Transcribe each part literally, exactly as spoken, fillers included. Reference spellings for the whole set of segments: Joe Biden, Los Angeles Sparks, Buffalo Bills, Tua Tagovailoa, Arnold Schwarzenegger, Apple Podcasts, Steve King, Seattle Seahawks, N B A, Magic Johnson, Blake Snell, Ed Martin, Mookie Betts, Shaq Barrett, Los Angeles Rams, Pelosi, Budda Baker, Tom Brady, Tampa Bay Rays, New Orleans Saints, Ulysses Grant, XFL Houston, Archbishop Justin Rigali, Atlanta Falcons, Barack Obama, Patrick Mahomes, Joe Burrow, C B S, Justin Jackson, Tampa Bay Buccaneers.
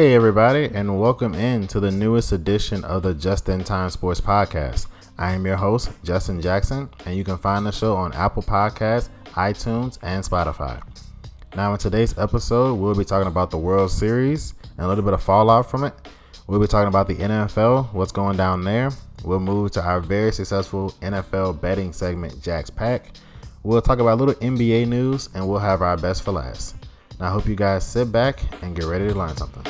Hey everybody, and welcome in to the newest edition of the Just In Time Sports Podcast. I am your host, Justin Jackson, and you can find the show on Apple Podcasts, iTunes, and Spotify. Now in today's episode, we'll be talking about the World Series and a little bit of fallout from it. We'll be talking about the N F L, what's going down there. We'll move to our very successful N F L betting segment, Jack's Pack. We'll talk about a little N B A news, and we'll have our best for last. I hope you guys sit back and get ready to learn something.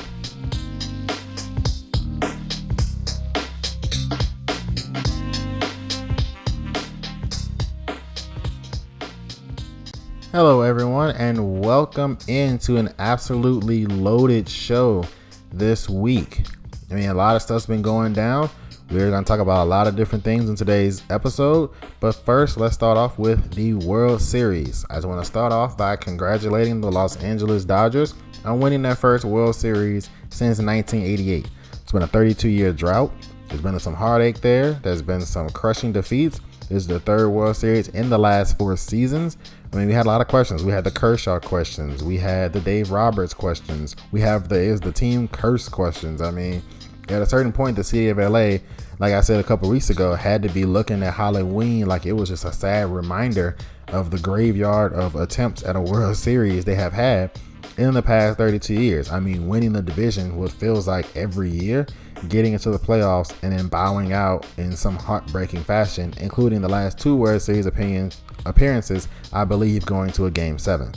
Hello everyone, and welcome into an absolutely loaded show this week. I mean, a lot of stuff's been going down. We're going to talk about a lot of different things in today's episode, but first, let's start off with the World Series. I just want to start off by congratulating the Los Angeles Dodgers on winning their first World Series since nineteen eighty-eight. It's been a thirty-two year drought. There's been some heartache there. There's been some crushing defeats. This is the third World Series in the last four seasons. I mean, we had a lot of questions. We had the Kershaw questions. We had the Dave Roberts questions. We have the is the team curse questions. I mean, at a certain point, the city of L A, like I said a couple weeks ago, had to be looking at Halloween like it was just a sad reminder of the graveyard of attempts at a World Series they have had in the past thirty-two years. I mean, winning the division, what feels like every year, getting into the playoffs, and then bowing out in some heartbreaking fashion, including the last two World Series appearances, I believe, going to a Game seven.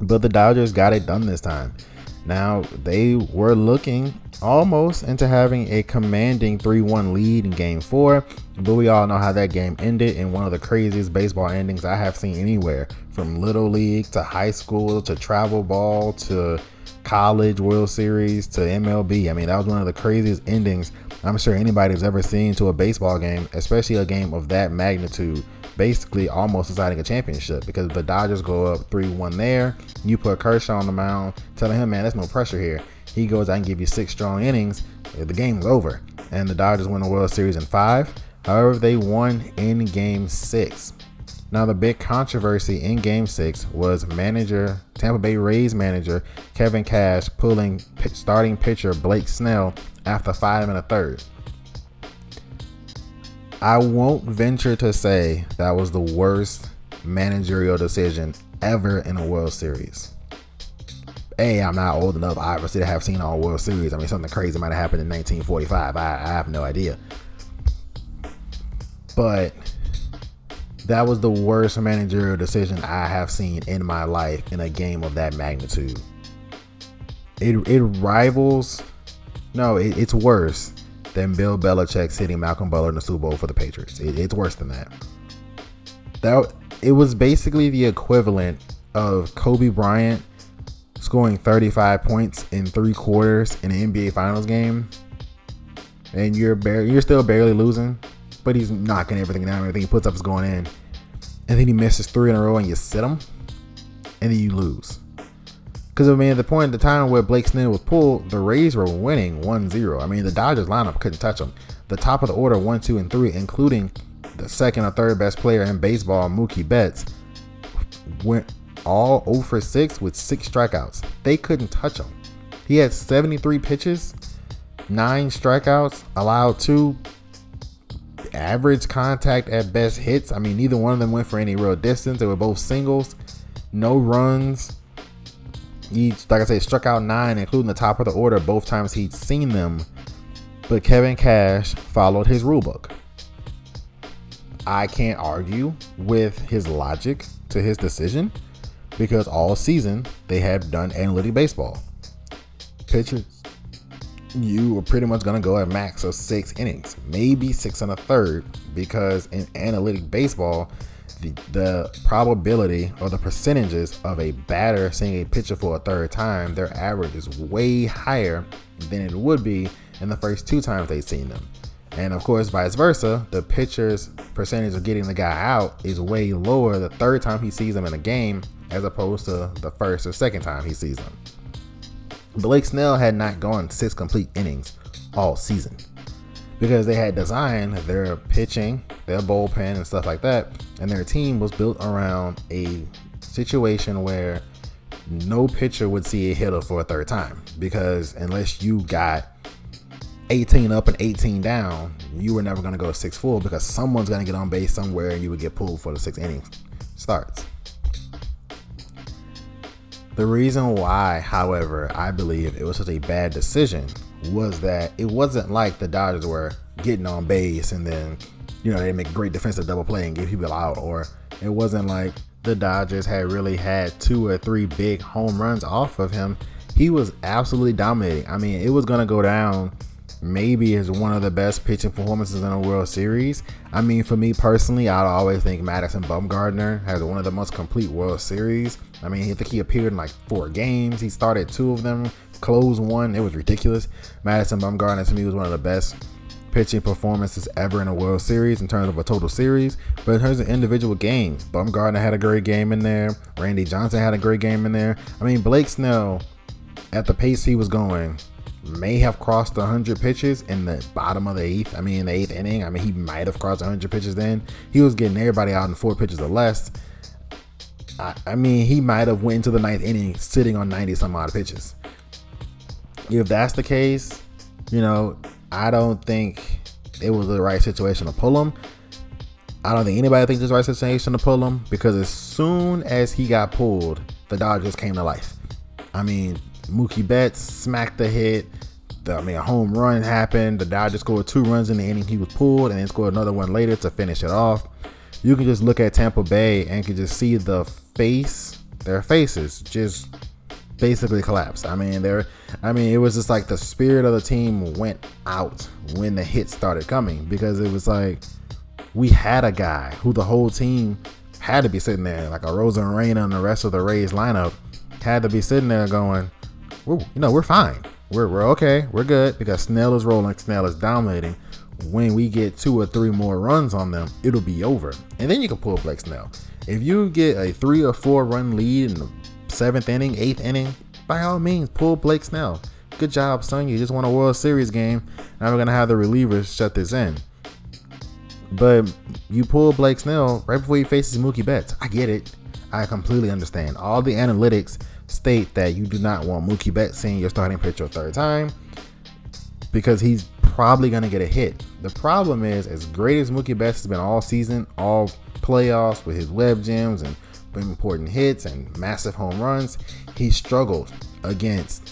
But the Dodgers got it done this time. Now, they were looking almost into having a commanding three one lead in Game four, but we all know how that game ended in one of the craziest baseball endings I have seen anywhere, from Little League to high school to travel ball to college World Series to M L B. I mean, that was one of the craziest endings I'm sure anybody's ever seen to a baseball game, especially a game of that magnitude, basically almost deciding a championship, because the Dodgers go up three one there. You put Kershaw on the mound, telling him, man, there's no pressure here. He goes, I can give you six strong innings. The game's over. And the Dodgers win the World Series in five. However, they won in Game six. Now, the big controversy in Game six was manager, Tampa Bay Rays manager, Kevin Cash pulling p- starting pitcher Blake Snell after five and a third. I won't venture to say that was the worst managerial decision ever in a World Series. A, I'm not old enough, obviously, to have seen all World Series. I mean, something crazy might have happened in nineteen forty-five. I, I have no idea. But that was the worst managerial decision I have seen in my life in a game of that magnitude. It it rivals, no, it, it's worse than Bill Belichick's hitting Malcolm Butler in the Super Bowl for the Patriots. It, it's worse than that. That it was basically the equivalent of Kobe Bryant scoring thirty-five points in three quarters in an N B A Finals game, and you're barely, you're still barely losing, but he's knocking everything down. Everything he puts up is going in, and then he misses three in a row, and you sit him, and then you lose. Because, I mean, at the point at the time where Blake Snell was pulled, the Rays were winning one zero. I mean, the Dodgers lineup couldn't touch them. The top of the order, one, two, and three, including the second or third best player in baseball, Mookie Betts, went all oh for six with six strikeouts. They couldn't touch him. He had seventy-three pitches, nine strikeouts, allowed two, average contact at best hits. I mean, neither one of them went for any real distance. They were both singles, no runs. He, like I said, struck out nine, including the top of the order, both times he'd seen them. But Kevin Cash followed his rule book. I can't argue with his logic to his decision, because all season they have done analytic baseball. Pitchers, you were pretty much going to go at max of six innings, maybe six and a third, because in analytic baseball, the, the probability or the percentages of a batter seeing a pitcher for a third time, their average is way higher than it would be in the first two times they've seen them. And of course, vice versa, the pitcher's percentage of getting the guy out is way lower the third time he sees him in a game as opposed to the first or second time he sees him. Blake Snell had not gone six complete innings all season, because they had designed their pitching, their bullpen, and stuff like that, and their team was built around a situation where no pitcher would see a hitter for a third time, because unless you got eighteen up and eighteen down, you were never going to go six full, because someone's going to get on base somewhere and you would get pulled for the sixth inning starts. The reason why, however, I believe it was such a bad decision was that it wasn't like the Dodgers were getting on base and then, you know, they make great defensive double play and get people out, or it wasn't like the Dodgers had really had two or three big home runs off of him. He was absolutely dominating. I mean, it was going to go down maybe as one of the best pitching performances in the World Series. I mean, for me personally, I always think Madison Bumgarner has one of the most complete World Series. I mean, I think he appeared in like four games. He started two of them, closed one. It was ridiculous. Madison Bumgarner, to me, was one of the best pitching performances ever in a World Series in terms of a total series. But in terms of individual games, Bumgarner had a great game in there. Randy Johnson had a great game in there. I mean, Blake Snell, at the pace he was going, may have crossed one hundred pitches in the bottom of the eighth. I mean, in the eighth inning. I mean, he might have crossed one hundred pitches then. He was getting everybody out in four pitches or less. I, I mean, he might have went into the ninth inning sitting on ninety some odd pitches. If that's the case, you know, I don't think it was the right situation to pull him. I don't think anybody thinks it's the right situation to pull him, because as soon as he got pulled, the Dodgers came to life. I mean, Mookie Betts smacked the hit. The, I mean, a home run happened. The Dodgers scored two runs in the inning he was pulled, and then scored another one later to finish it off. You can just look at Tampa Bay and can just see the face, their faces just basically collapsed. I mean, they're, I mean, it was just like the spirit of the team went out when the hits started coming, because it was like we had a guy who the whole team had to be sitting there, like a Arozarena and the rest of the Rays lineup had to be sitting there going, We're, you know, we're fine. We're we're okay. We're good, because Snell is rolling. Snell is dominating. When we get two or three more runs on them, it'll be over. And then you can pull Blake Snell. If you get a three or four run lead in the seventh inning, eighth inning, by all means, pull Blake Snell. Good job, son. You just won a World Series game. Now we're going to have the relievers shut this in. But you pull Blake Snell right before he faces Mookie Betts. I get it. I completely understand. All the analytics state that you do not want Mookie Betts seeing your starting pitcher a third time, because he's probably going to get a hit. The problem is, as great as Mookie Betts has been all season, all playoffs, with his web gems and important hits and massive home runs, he struggled against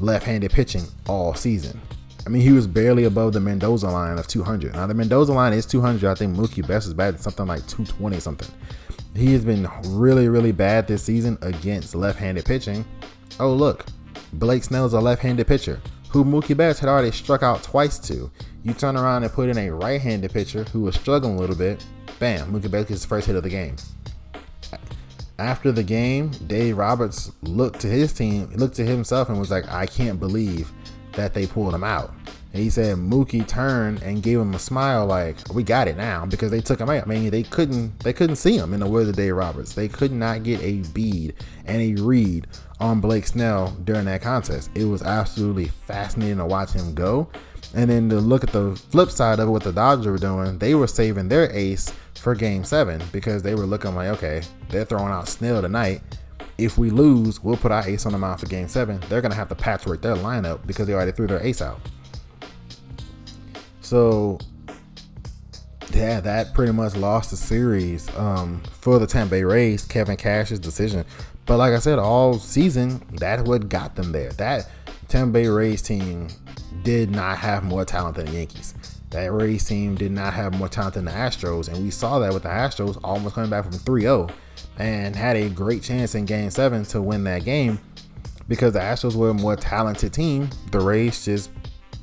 left-handed pitching all season. I mean, he was barely above the Mendoza line of two hundred. Now, the Mendoza line is two hundred. I think Mookie Betts is batting something like two twenty something. He has been really, really bad this season against left-handed pitching. Oh, look, Blake Snell's a left-handed pitcher who Mookie Betts had already struck out twice to. You turn around and put in a right-handed pitcher who was struggling a little bit. Bam, Mookie Betts gets his first hit of the game. After the game, Dave Roberts looked to his team, looked to himself, and was like, I can't believe that they pulled him out. And he said Mookie turned and gave him a smile like, we got it now, because they took him out. I mean, they couldn't they couldn't see him, in the words of Dave Roberts. They could not get a bead and a read on Blake Snell during that contest. It was absolutely fascinating to watch him go. And then to look at the flip side of what the Dodgers were doing, they were saving their ace for game seven, because they were looking like, okay, they're throwing out Snell tonight. If we lose, we'll put our ace on the mound for game seven. They're going to have to patchwork their lineup because they already threw their ace out. So, yeah, that pretty much lost the series um, for the Tampa Bay Rays, Kevin Cash's decision. But like I said, all season, that's what got them there. That Tampa Bay Rays team did not have more talent than the Yankees. That Rays team did not have more talent than the Astros. And we saw that with the Astros almost coming back from three oh and had a great chance in game seven to win that game, because the Astros were a more talented team. The Rays just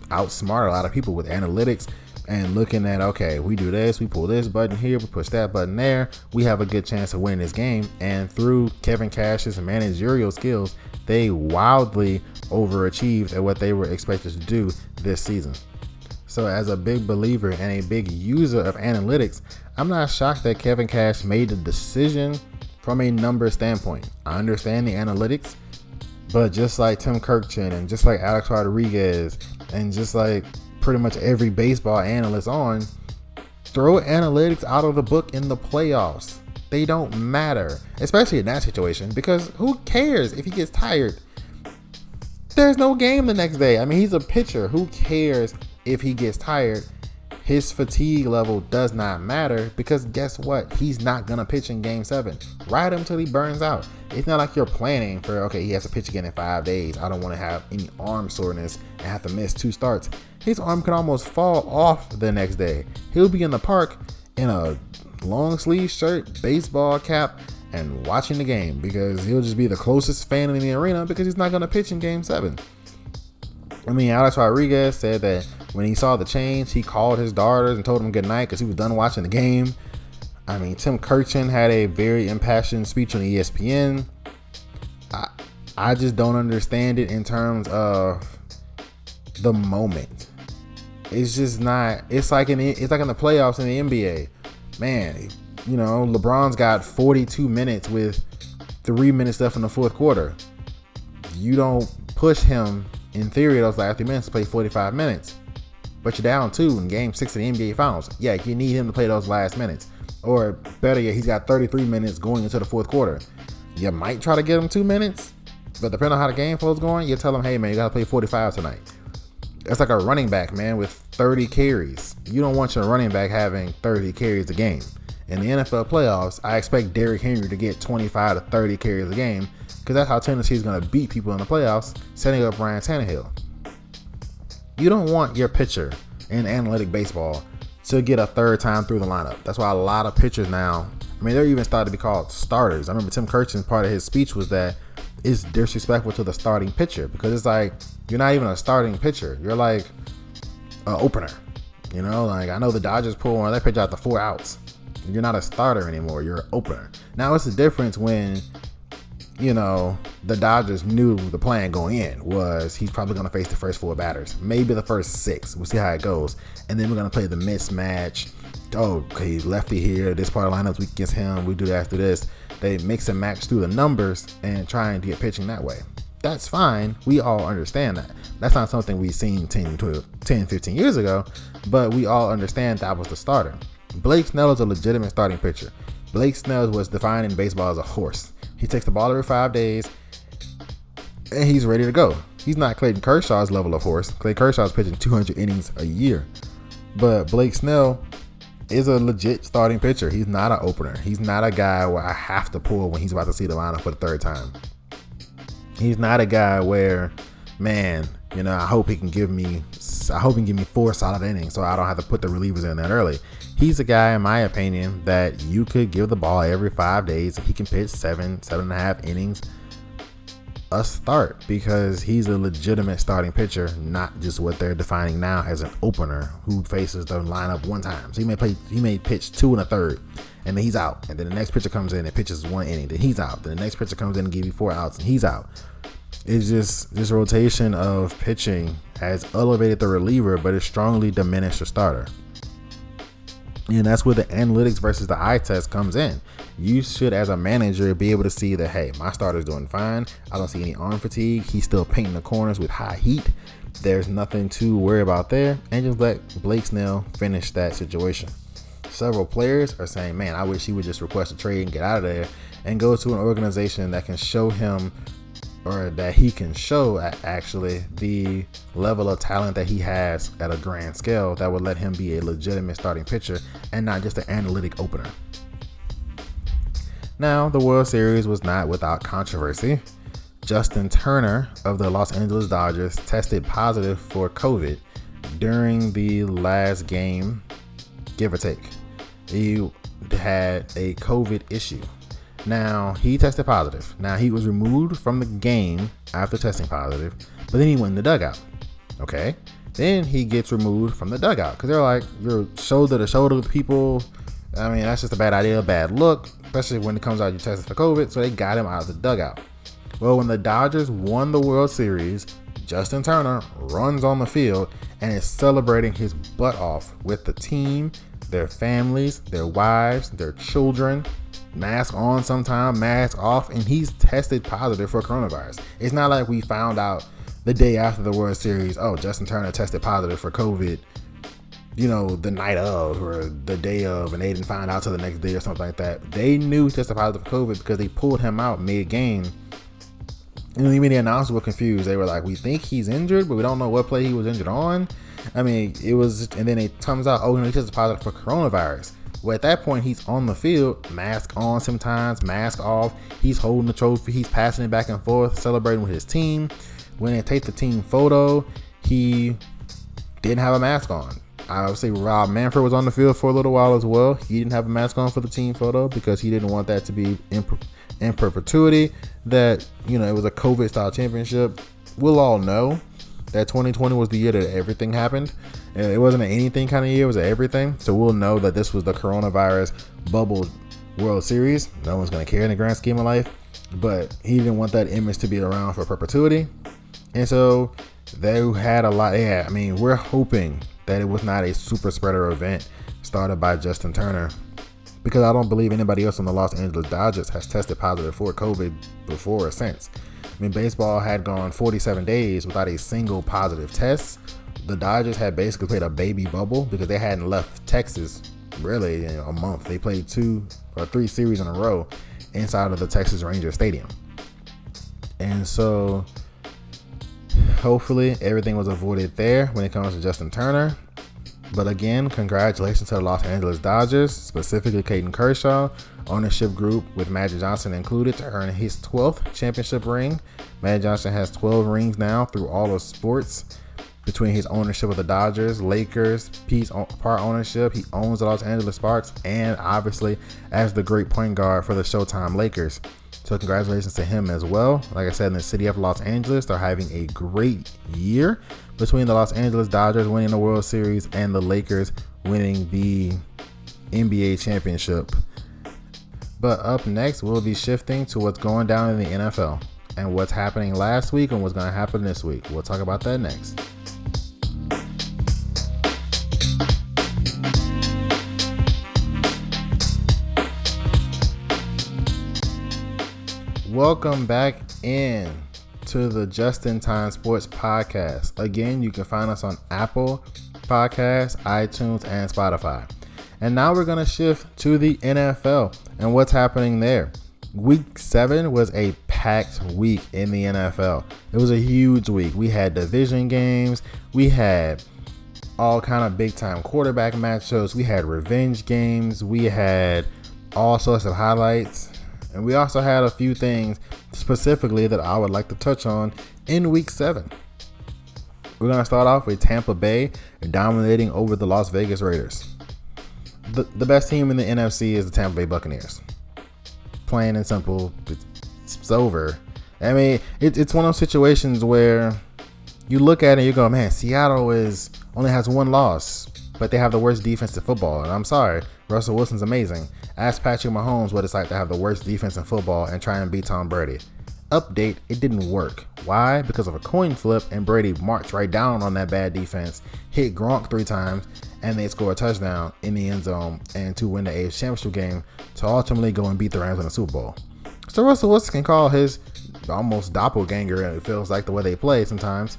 outsmart a lot of people with analytics and looking at, okay, we do this, we pull this button here, we push that button there, we have a good chance of winning this game. And through Kevin Cash's managerial skills, they wildly overachieved at what they were expected to do this season. So as a big believer and a big user of analytics, I'm not shocked that Kevin Cash made the decision from a number standpoint. I understand the analytics, but just like Tim Kirkchin and just like Alex Rodriguez and just like pretty much every baseball analyst on, throw analytics out of the book in the playoffs. They don't matter, especially in that situation, because who cares if he gets tired? There's no game the next day. I mean, he's a pitcher. Who cares if he gets tired? His fatigue level does not matter, because guess what? He's not going to pitch in game seven. Ride him till he burns out. It's not like you're planning for, okay, he has to pitch again in five days. I don't want to have any arm soreness and have to miss two starts. His arm could almost fall off the next day. He'll be in the park in a long sleeve shirt, baseball cap, and watching the game, because he'll just be the closest fan in the arena, because he's not going to pitch in game seven. I mean, Alex Rodriguez said that when he saw the change, he called his daughters and told them good night because he was done watching the game. I mean, Tim Kirchin had a very impassioned speech on E S P N. I, I just don't understand it in terms of the moment. It's just not. It's like in it's like in the playoffs in the N B A. Man, you know, LeBron's got forty-two minutes with three minutes left in the fourth quarter. You don't push him. In theory, those last three minutes to play forty-five minutes. But you're down two in game six of the N B A Finals. Yeah, you need him to play those last minutes. Or better yet, he's got thirty-three minutes going into the fourth quarter. You might try to get him two minutes, but depending on how the game flow's going, you tell him, hey, man, you got to play forty-five tonight. That's like a running back, man, with thirty carries. You don't want your running back having thirty carries a game. In the N F L playoffs, I expect Derrick Henry to get twenty-five to thirty carries a game, because that's how Tennessee's going to beat people in the playoffs, setting up Ryan Tannehill. You don't want your pitcher in analytic baseball to get a third time through the lineup. That's why a lot of pitchers now, I mean, they're even starting to be called starters. I remember Tim Kirchin's part of his speech was that it's disrespectful to the starting pitcher, because it's like, you're not even a starting pitcher. You're like an opener. You know, like I know the Dodgers pulled one of their pitcher out to four outs. You're not a starter anymore. You're an opener. Now, it's the difference when, you know, the Dodgers knew the plan going in was he's probably going to face the first four batters, maybe the first six. We'll see how it goes. And then we're going to play the mismatch. Oh, okay, lefty here. This part of the lineups, we against him. We do that after this. They mix and match through the numbers and trying to get pitching that way. That's fine. We all understand that. That's not something we've seen ten, twelve, ten, fifteen years ago, but we all understand that was the starter. Blake Snell is a legitimate starting pitcher. Blake Snell was defined in baseball as a horse. He takes the ball every five days, and he's ready to go. He's not Clayton Kershaw's level of horse. Clayton Kershaw's pitching two hundred innings a year. But Blake Snell is a legit starting pitcher. He's not an opener. He's not a guy where I have to pull when he's about to see the lineup for the third time. He's not a guy where, man, you know, I hope he can give me, I hope he can give me four solid innings so I don't have to put the relievers in that early. He's a guy, in my opinion, that you could give the ball every five days. He can pitch seven, seven and a half innings a start, because he's a legitimate starting pitcher, not just what they're defining now as an opener who faces the lineup one time. So he may play, he may pitch two and a third, and then he's out. And then the next pitcher comes in and pitches one inning, then he's out. Then the next pitcher comes in and gives you four outs, and he's out. It's just this rotation of pitching has elevated the reliever, but it strongly diminished the starter. And that's where the analytics versus the eye test comes in. You should, as a manager, be able to see that, hey, my starter's doing fine. I don't see any arm fatigue. He's still painting the corners with high heat. There's nothing to worry about there. And just let Blake Snell finish that situation. Several players are saying, man, I wish he would just request a trade and get out of there and go to an organization that can show him, or that he can show actually, the level of talent that he has at a grand scale that would let him be a legitimate starting pitcher and not just an analytic opener. Now, the World Series was not without controversy. Justin Turner of the Los Angeles Dodgers tested positive for COVID during the last game, give or take. He had a COVID issue. Now, he tested positive. Now, he was removed from the game after testing positive, but then he went in the dugout. Okay. Then he gets removed from the dugout because they're like, you're shoulder to shoulder with people. I mean, that's just a bad idea, a bad look, especially when it comes out you tested for COVID. So they got him out of the dugout. Well, when the Dodgers won the World Series, Justin Turner runs on the field and is celebrating his butt off with the team, their families, their wives, their children. Mask on sometime, mask off, and he's tested positive for coronavirus. It's not like we found out the day after the World Series, oh, Justin Turner tested positive for COVID. you know, the night of or the day of, and they didn't find out till the next day or something like that. They knew he tested positive for COVID because they pulled him out mid-game. And even the announcers were confused. They were like, we think he's injured, but we don't know what play he was injured on. I mean, it was, and then it comes out, oh, he tested positive for coronavirus. Well, at that point, he's on the field, mask on sometimes, mask off. He's holding the trophy. He's passing it back and forth, celebrating with his team. When they take the team photo, he didn't have a mask on. Obviously, Rob Manfred was on the field for a little while as well. He didn't have a mask on for the team photo because he didn't want that to be in, in perpetuity that, you know, it was a COVID-style championship. We'll all know that twenty twenty was the year that everything happened. It wasn't an anything kind of year. It was an everything. So we'll know that this was the coronavirus bubble World Series. No one's going to care in the grand scheme of life. But he didn't want that image to be around for perpetuity. And so they had a lot. Yeah, I mean, we're hoping that it was not a super spreader event started by Justin Turner, because I don't believe anybody else on the Los Angeles Dodgers has tested positive for COVID before or since. I mean, baseball had gone forty-seven days without a single positive test. The Dodgers had basically played a baby bubble because they hadn't left Texas really in a month. They played two or three series in a row inside of the Texas Ranger Stadium. And so hopefully everything was avoided there when it comes to Justin Turner. But again, congratulations to the Los Angeles Dodgers, specifically Clayton Kershaw, ownership group with Magic Johnson included, to earn his twelfth championship ring. Magic Johnson has twelve rings now through all of sports between his ownership of the Dodgers, Lakers, piece part ownership. He owns the Los Angeles Sparks, and obviously as the great point guard for the Showtime Lakers. So congratulations to him as well. Like I said, in the city of Los Angeles, they're having a great year between the Los Angeles Dodgers winning the World Series and the Lakers winning the N B A championship. But up next, we'll be shifting to what's going down in the N F L and what's happening last week and what's going to happen this week. We'll talk about that next. Welcome back in to the Just in Time Sports Podcast. Again, you can find us on Apple Podcasts, iTunes, and Spotify. And now we're going to shift to the N F L and what's happening there. Week seven was a packed week in the N F L. It was a huge week. We had division games. We had all kind of big-time quarterback matchups. We had revenge games. We had all sorts of highlights. And we also had a few things specifically that I would like to touch on in week seven. We're going to start off with Tampa Bay dominating over the Las Vegas Raiders. The, the best team in the N F C is the Tampa Bay Buccaneers. Plain and simple. It's, it's over. I mean, it, it's one of those situations where you look at it and you go, man, Seattle is only has one loss, but they have the worst defense in football. And I'm sorry, Russell Wilson's amazing. Ask Patrick Mahomes what it's like to have the worst defense in football and try and beat Tom Brady. Update, it didn't work. Why? Because of a coin flip, and Brady marched right down on that bad defense, hit Gronk three times, and they score a touchdown in the end zone and to win the A F C Championship game to ultimately go and beat the Rams in the Super Bowl. So Russell Wilson can call his almost doppelganger, and it feels like the way they play sometimes,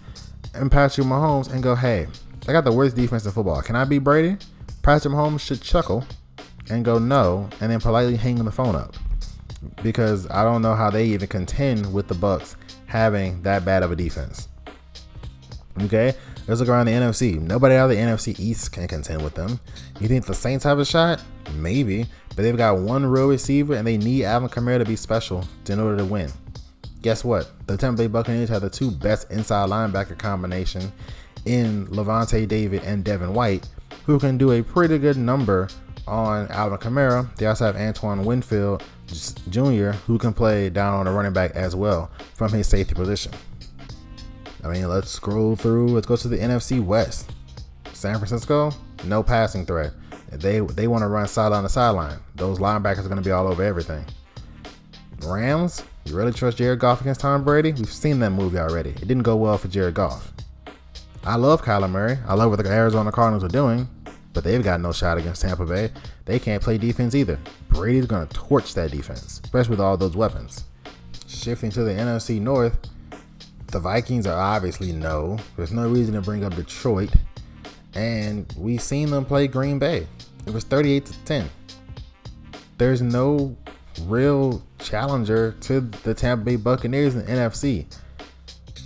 and Patrick Mahomes and go, hey, I got the worst defense in football. Can I beat Brady? Patrick Mahomes should chuckle and go no, and then politely hang the phone up, because I don't know how they even contend with the Bucs having that bad of a defense. Okay, let's look around the N F C. Nobody out of the N F C East can contend with them. You think the Saints have a shot? Maybe, but they've got one real receiver, and they need Alvin Kamara to be special in order to win. Guess what? The Tampa Bay Buccaneers have the two best inside linebacker combination in Levante David and Devin White, who can do a pretty good number on Alvin Kamara. They also have Antoine Winfield Junior, who can play down on the running back as well from his safety position. I mean, let's scroll through. Let's go to the N F C West. San Francisco, no passing threat. They they want to run sideline to sideline. Those linebackers are going to be all over everything. Rams, you really trust Jared Goff against Tom Brady? We've seen that movie already. It didn't go well for Jared Goff. I love Kyler Murray. I love what the Arizona Cardinals are doing, but they've got no shot against Tampa Bay. They can't play defense either. Brady's going to torch that defense, especially with all those weapons. Shifting to the N F C North, the Vikings are obviously no. There's no reason to bring up Detroit. And we seen them play Green Bay. It was thirty-eight to ten. There's no real challenger to the Tampa Bay Buccaneers in the N F C.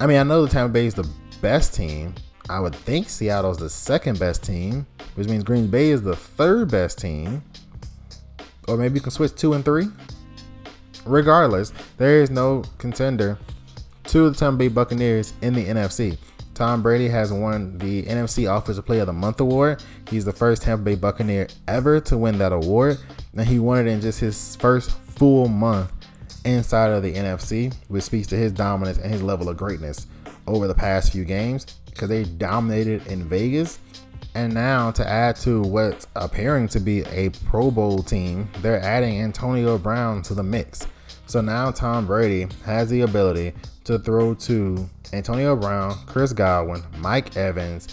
I mean, I know the Tampa Bay is the best team. I would think Seattle's the second best team, which means Green Bay is the third best team. Or maybe you can switch two and three. Regardless, there is no contender to the Tampa Bay Buccaneers in the N F C. Tom Brady has won the N F C Offensive Player of the Month award. He's the first Tampa Bay Buccaneer ever to win that award. And he won it in just his first full month inside of the N F C, which speaks to his dominance and his level of greatness over the past few games, because they dominated in Vegas. And now to add to what's appearing to be a Pro Bowl team, they're adding Antonio Brown to the mix. So now Tom Brady has the ability to throw to Antonio Brown, Chris Godwin, Mike Evans,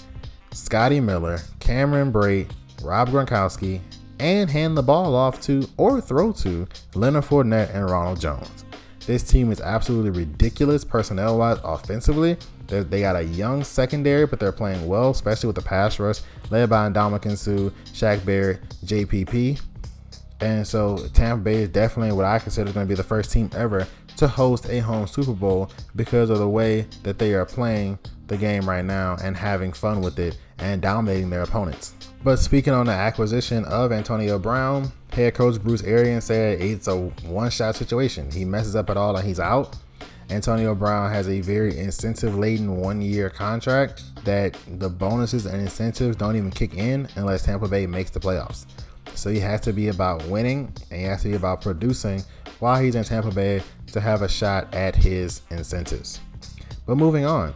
Scotty Miller, Cameron Brate, Rob Gronkowski, and hand the ball off to or throw to Leonard Fournette and Ronald Jones. This team is absolutely ridiculous personnel-wise offensively. They're, they got a young secondary, but they're playing well, especially with the pass rush led by Ndamukong Suh, Shaq Barrett, J P P. And so Tampa Bay is definitely what I consider going to be the first team ever to host a home Super Bowl because of the way that they are playing the game right now and having fun with it and dominating their opponents. But speaking on the acquisition of Antonio Brown, head coach Bruce Arians said it's a one-shot situation. He messes up at all and he's out. Antonio Brown has a very incentive-laden one-year contract that the bonuses and incentives don't even kick in unless Tampa Bay makes the playoffs. So he has to be about winning and he has to be about producing while he's in Tampa Bay to have a shot at his incentives. But moving on,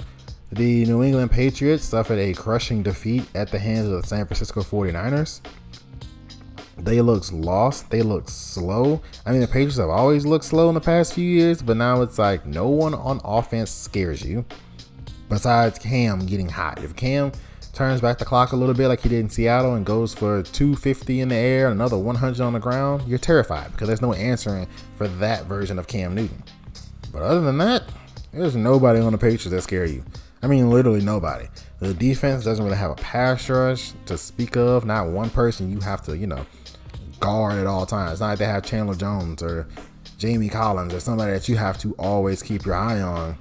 the New England Patriots suffered a crushing defeat at the hands of the San Francisco forty-niners. They looked lost. They looked slow. I mean, the Patriots have always looked slow in the past few years, but now it's like no one on offense scares you besides Cam getting hot. If Cam turns back the clock a little bit like he did in Seattle and goes for two hundred fifty in the air and another one hundred on the ground, you're terrified because there's no answering for that version of Cam Newton. But other than that, there's nobody on the Patriots that scare you. I mean, literally nobody. The defense doesn't really have a pass rush to speak of. Not one person you have to, you know, guard at all times. It's not like they have Chandler Jones or Jamie Collins or somebody that you have to always keep your eye on.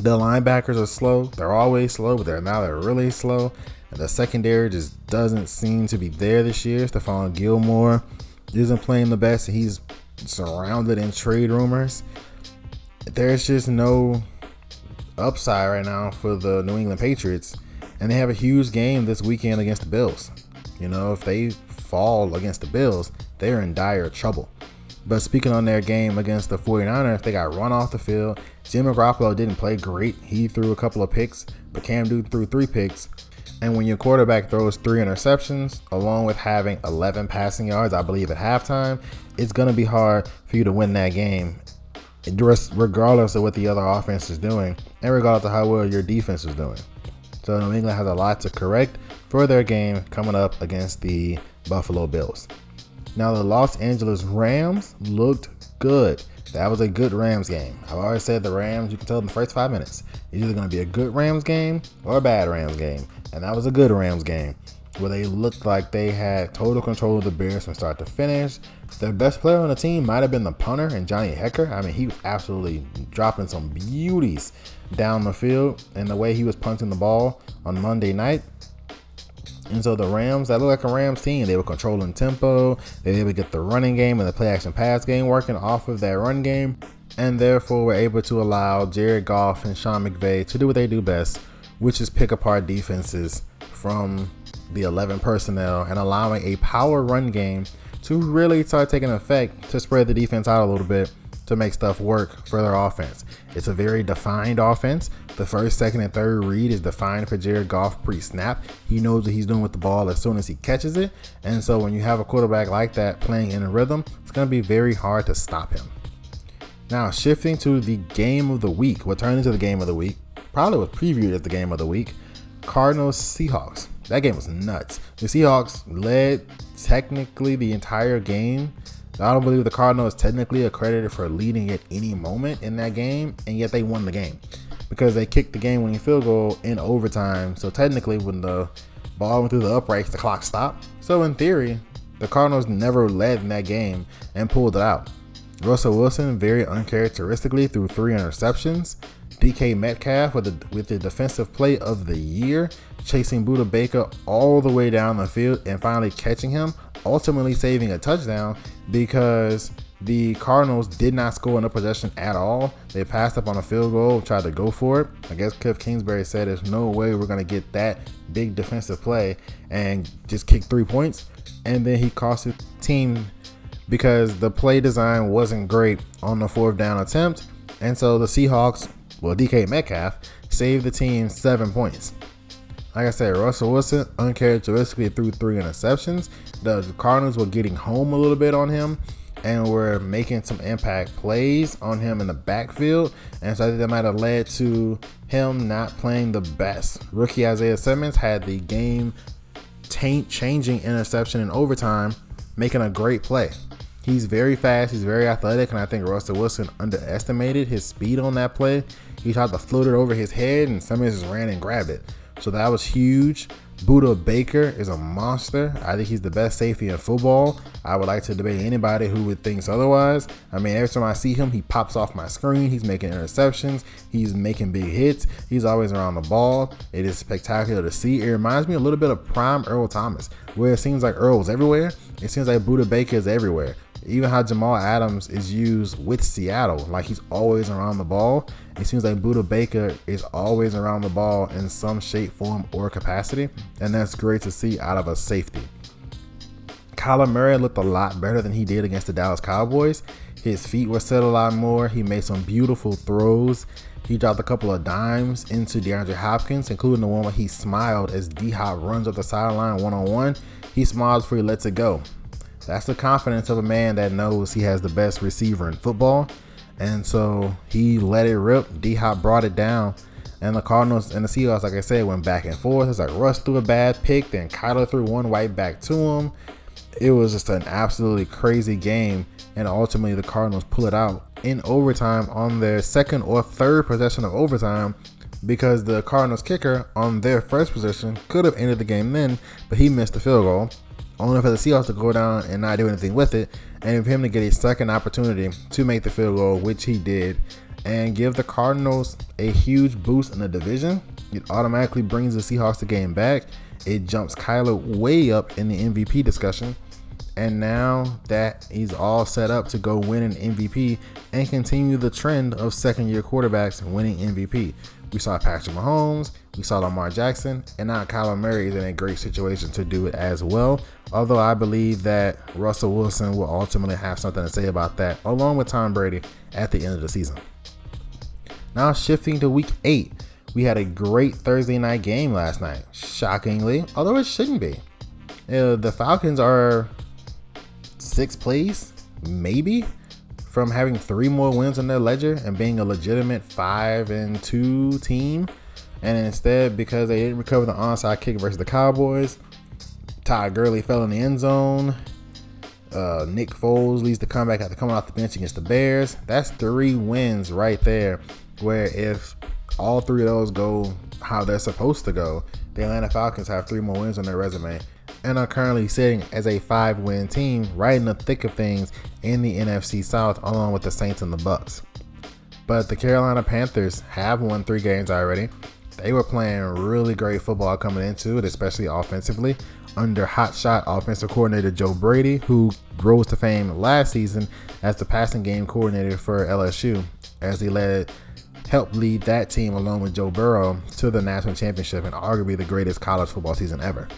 The linebackers are slow. They're always slow, but they're now they're really slow. And the secondary just doesn't seem to be there this year. Stephon Gilmore isn't playing the best. He's surrounded in trade rumors. There's just no upside right now for the New England Patriots, and they have a huge game this weekend against the Bills. You know, if they fall against the Bills, they're in dire trouble. But speaking on their game against the forty-niners, they got run off the field. Jimmy Garoppolo didn't play great. He threw a couple of picks, but Cam Newton threw three picks. And when your quarterback throws three interceptions, along with having eleven passing yards, I believe at halftime, it's going to be hard for you to win that game, regardless of what the other offense is doing and regardless of how well your defense is doing. So New England has a lot to correct for their game coming up against the Buffalo Bills. Now the Los Angeles Rams looked good. That was a good Rams game. I've always said the Rams, you can tell in the first five minutes, it's either going to be a good Rams game or a bad Rams game. And that was a good Rams game where they looked like they had total control of the Bears from start to finish. Their best player on the team might have been the punter and Johnny Hecker. I mean, he was absolutely dropping some beauties down the field and the way he was punting the ball on Monday night. And so the Rams, that looked like a Rams team. They were controlling tempo. They were able to get the running game and the play action pass game working off of that run game, and therefore were able to allow Jared Goff and Sean McVay to do what they do best, which is pick apart defenses from the eleven personnel and allowing a power run game to really start taking effect to spread the defense out a little bit to make stuff work for their offense. It's a very defined offense. The first, second, and third read is defined for Jared Goff pre-snap. He knows what he's doing with the ball as soon as he catches it. And so when you have a quarterback like that playing in a rhythm, it's going to be very hard to stop him. Now, shifting to the game of the week, what turned into the game of the week, probably was previewed as the game of the week, Cardinals Seahawks. That game was nuts. The Seahawks led technically the entire game. I don't believe the Cardinals technically accredited for leading at any moment in that game, and yet they won the game. because they kicked the game-winning field goal in overtime. So technically, when the ball went through the uprights, the clock stopped. So in theory, the Cardinals never led in that game and pulled it out. Russell Wilson very uncharacteristically threw three interceptions. D K Metcalf with the, with the defensive play of the year, chasing Budda Baker all the way down the field and finally catching him, ultimately saving a touchdown because the Cardinals did not score in a possession at all. They passed up on a field goal, tried to go for it. I guess Cliff Kingsbury said there's no way we're going to get that big defensive play and just kick three points. And then he cost his team because the play design wasn't great on the fourth down attempt. And so the Seahawks, well, D K Metcalf, saved the team seven points. Like I said, Russell Wilson uncharacteristically threw three interceptions. The Cardinals were getting home a little bit on him and were making some impact plays on him in the backfield. And so I think that might have led to him not playing the best. Rookie Isaiah Simmons had the game taint changing interception in overtime, making a great play. He's very fast, he's very athletic, and I think Russell Wilson underestimated his speed on that play. He tried to float it over his head, and Simmons just ran and grabbed it. So that was huge. Budda Baker is a monster. I think he's the best safety in football. I would like to debate anybody who would think otherwise. I mean, every time I see him, he pops off my screen. He's making interceptions. He's making big hits. He's always around the ball. It is spectacular to see. It reminds me a little bit of prime Earl Thomas, where it seems like Earl's everywhere. It seems like Budda Baker is everywhere. Even how Jamal Adams is used with Seattle, like he's always around the ball. It seems like Budda Baker is always around the ball in some shape, form, or capacity, and that's great to see out of a safety. Kyler Murray looked a lot better than he did against the Dallas Cowboys. His feet were set a lot more. He made some beautiful throws. He dropped a couple of dimes into DeAndre Hopkins, including the one where he smiled as D-Hop runs up the sideline one-on-one. He smiles before he lets it go. That's the confidence of a man that knows he has the best receiver in football. And so he let it rip. D-Hop brought it down. And the Cardinals and the Seahawks, like I said, went back and forth. It's like Russ threw a bad pick. Then Kyler threw one right back to him. It was just an absolutely crazy game. And ultimately, the Cardinals pull it out in overtime on their second or third possession of overtime, because the Cardinals kicker on their first possession could have ended the game then, but he missed the field goal. Only for the Seahawks to go down and not do anything with it, and for him to get a second opportunity to make the field goal, which he did, and give the Cardinals a huge boost in the division. It automatically brings the Seahawks the game back. It jumps Kyler way up in the M V P discussion, and now that he's all set up to go win an M V P and continue the trend of second-year quarterbacks winning M V P. We saw Patrick Mahomes, we saw Lamar Jackson, and now Kyler Murray is in a great situation to do it as well. Although I believe that Russell Wilson will ultimately have something to say about that, along with Tom Brady, at the end of the season. Now shifting to week eight, we had a great Thursday night game last night, shockingly, although it shouldn't be. Uh, the Falcons are sixth place, maybe, from having three more wins on their ledger and being a legitimate five and two team. And instead, because they didn't recover the onside kick versus the Cowboys, Todd Gurley fell in the end zone. Uh, Nick Foles leads the comeback after coming off the bench against the Bears. That's three wins right there, where if all three of those go how they're supposed to go, the Atlanta Falcons have three more wins on their resume and are currently sitting as a five-win team right in the thick of things in the N F C South, along with the Saints and the Bucks. But the Carolina Panthers have won three games already. They were playing really great football coming into it, especially offensively, under hotshot offensive coordinator Joe Brady, who rose to fame last season as the passing game coordinator for L S U, as he led helped lead that team along with Joe Burrow to the national championship and arguably the greatest college football season ever.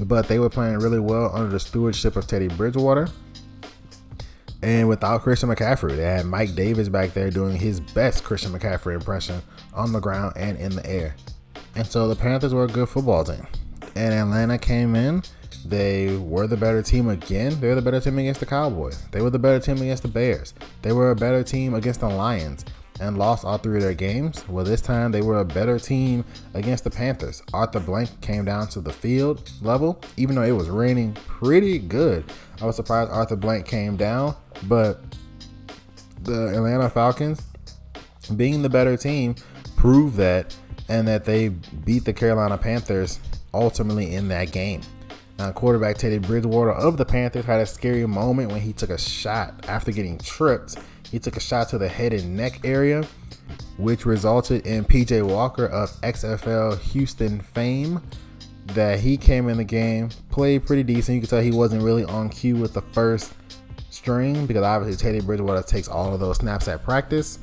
But they were playing really well under the stewardship of Teddy Bridgewater and without Christian McCaffrey. They had Mike Davis back there doing his best Christian McCaffrey impression on the ground and in the air. And so the Panthers were a good football team. And Atlanta came in. They were the better team again. They were the better team against the Cowboys. They were the better team against the Bears. They were a better team against the Lions and lost all three of their games. Well, this time they were a better team against the Panthers. Arthur Blank came down to the field level, even though it was raining pretty good. I was surprised Arthur Blank came down, but the Atlanta Falcons, being the better team, prove that, and that they beat the Carolina Panthers ultimately in that game. Now, quarterback Teddy Bridgewater of the Panthers had a scary moment when he took a shot after getting tripped. He took a shot to the head and neck area, which resulted in P J Walker of X F L Houston fame, that he came in the game, played pretty decent. You can tell he wasn't really on cue with the first string because obviously Teddy Bridgewater takes all of those snaps at practice,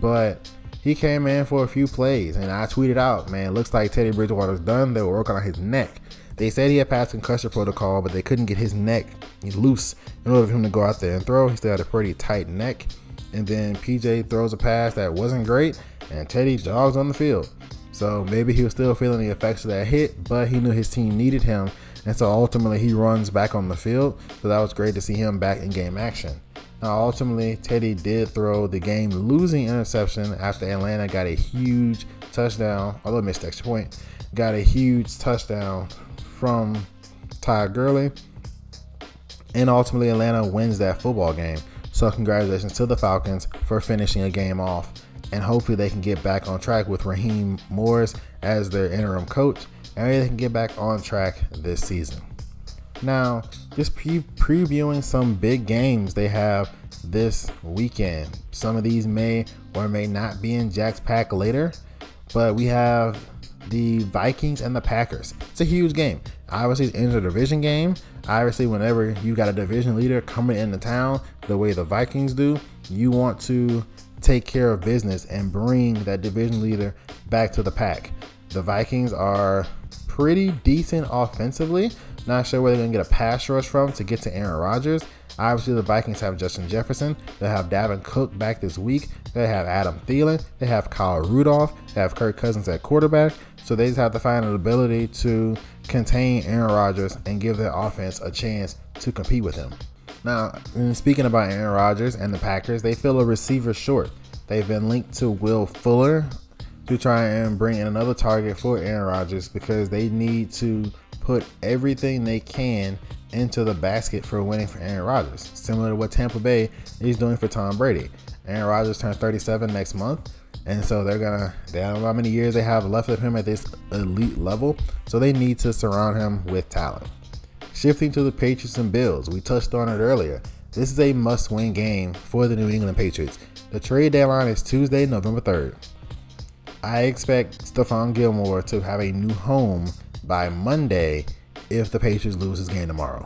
but he came in for a few plays, and I tweeted out, man, it looks like Teddy Bridgewater's done. They were working on his neck. They said he had passed concussion protocol, but they couldn't get his neck loose in order for him to go out there and throw. He still had a pretty tight neck. And then P J throws a pass that wasn't great, and Teddy jogs on the field. So maybe he was still feeling the effects of that hit, but he knew his team needed him. And so ultimately he runs back on the field. So that was great to see him back in game action. Now ultimately Teddy did throw the game losing interception after Atlanta got a huge touchdown, although missed extra point, got a huge touchdown from Todd Gurley. And ultimately Atlanta wins that football game. So congratulations to the Falcons for finishing a game off, and hopefully they can get back on track with Raheem Morris as their interim coach, and they can get back on track this season. Now, just pre- previewing some big games they have this weekend. Some of these may or may not be in Jack's Pack later, but we have the Vikings and the Packers. It's a huge game. Obviously, it's an interdivision game. Obviously, whenever you got a division leader coming into town the way the Vikings do, you want to take care of business and bring that division leader back to the pack. The Vikings are pretty decent offensively. Not sure where they're going to get a pass rush from to get to Aaron Rodgers. Obviously, the Vikings have Justin Jefferson. They have Dalvin Cook back this week. They have Adam Thielen. They have Kyle Rudolph. They have Kirk Cousins at quarterback. So they just have to find an ability to contain Aaron Rodgers and give their offense a chance to compete with him. Now, speaking about Aaron Rodgers and the Packers, they feel a receiver short. They've been linked to Will Fuller to try and bring in another target for Aaron Rodgers because they need to put everything they can into the basket for winning for Aaron Rodgers, similar to what Tampa Bay is doing for Tom Brady. Aaron Rodgers turns thirty-seven next month. And so they're gonna, they don't know how many years they have left of him at this elite level. So they need to surround him with talent. Shifting to the Patriots and Bills, we touched on it earlier. This is a must-win game for the New England Patriots. The trade deadline is Tuesday, November third. I expect Stephon Gilmore to have a new home by Monday if the Patriots lose this game tomorrow.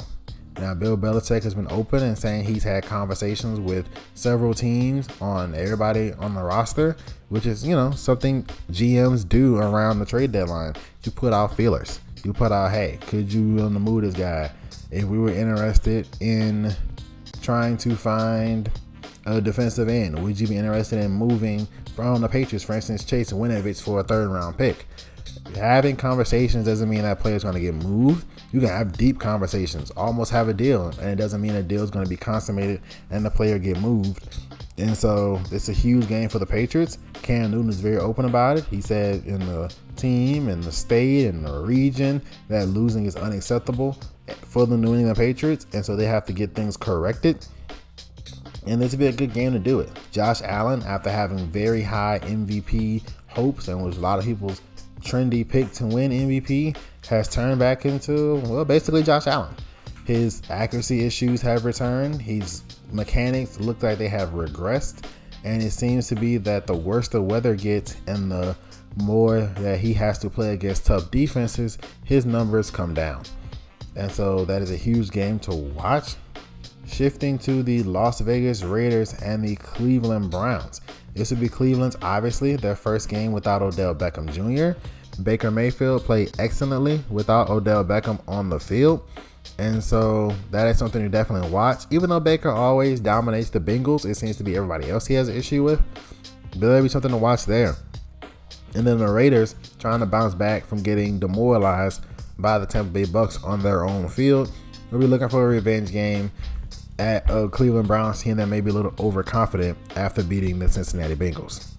Now, Bill Belichick has been open and saying he's had conversations with several teams on everybody on the roster, which is, you know, something G Ms do around the trade deadline. You put out feelers. You put out, hey, could you be on the move this guy? If we were interested in trying to find a defensive end, would you be interested in moving from the Patriots, for instance, Chase Winovich for a third round pick? Having conversations doesn't mean that player's going to get moved. You can have deep conversations, almost have a deal, and it doesn't mean a deal is going to be consummated and the player get moved. And so it's a huge game for the Patriots. Cam Newton is very open about it. He said in the team, in the state, in the region that losing is unacceptable for the New England Patriots, and so they have to get things corrected. And this would be a good game to do it. Josh Allen, after having very high M V P hopes and was a lot of people's trendy pick to win M V P, has turned back into, well, basically Josh Allen. His accuracy issues have returned. His mechanics look like they have regressed, and it seems to be that the worse the weather gets and the more that he has to play against tough defenses, his numbers come down. And so that is a huge game to watch. Shifting to the Las Vegas Raiders and the Cleveland Browns. This would be Cleveland's, obviously, their first game without Odell Beckham Junior Baker Mayfield played excellently without Odell Beckham on the field. And so that is something to definitely watch. Even though Baker always dominates the Bengals, it seems to be everybody else he has an issue with. But there'll be something to watch there. And then the Raiders trying to bounce back from getting demoralized by the Tampa Bay Bucks on their own field. We'll be looking for a revenge game at a Cleveland Browns team that may be a little overconfident after beating the Cincinnati Bengals.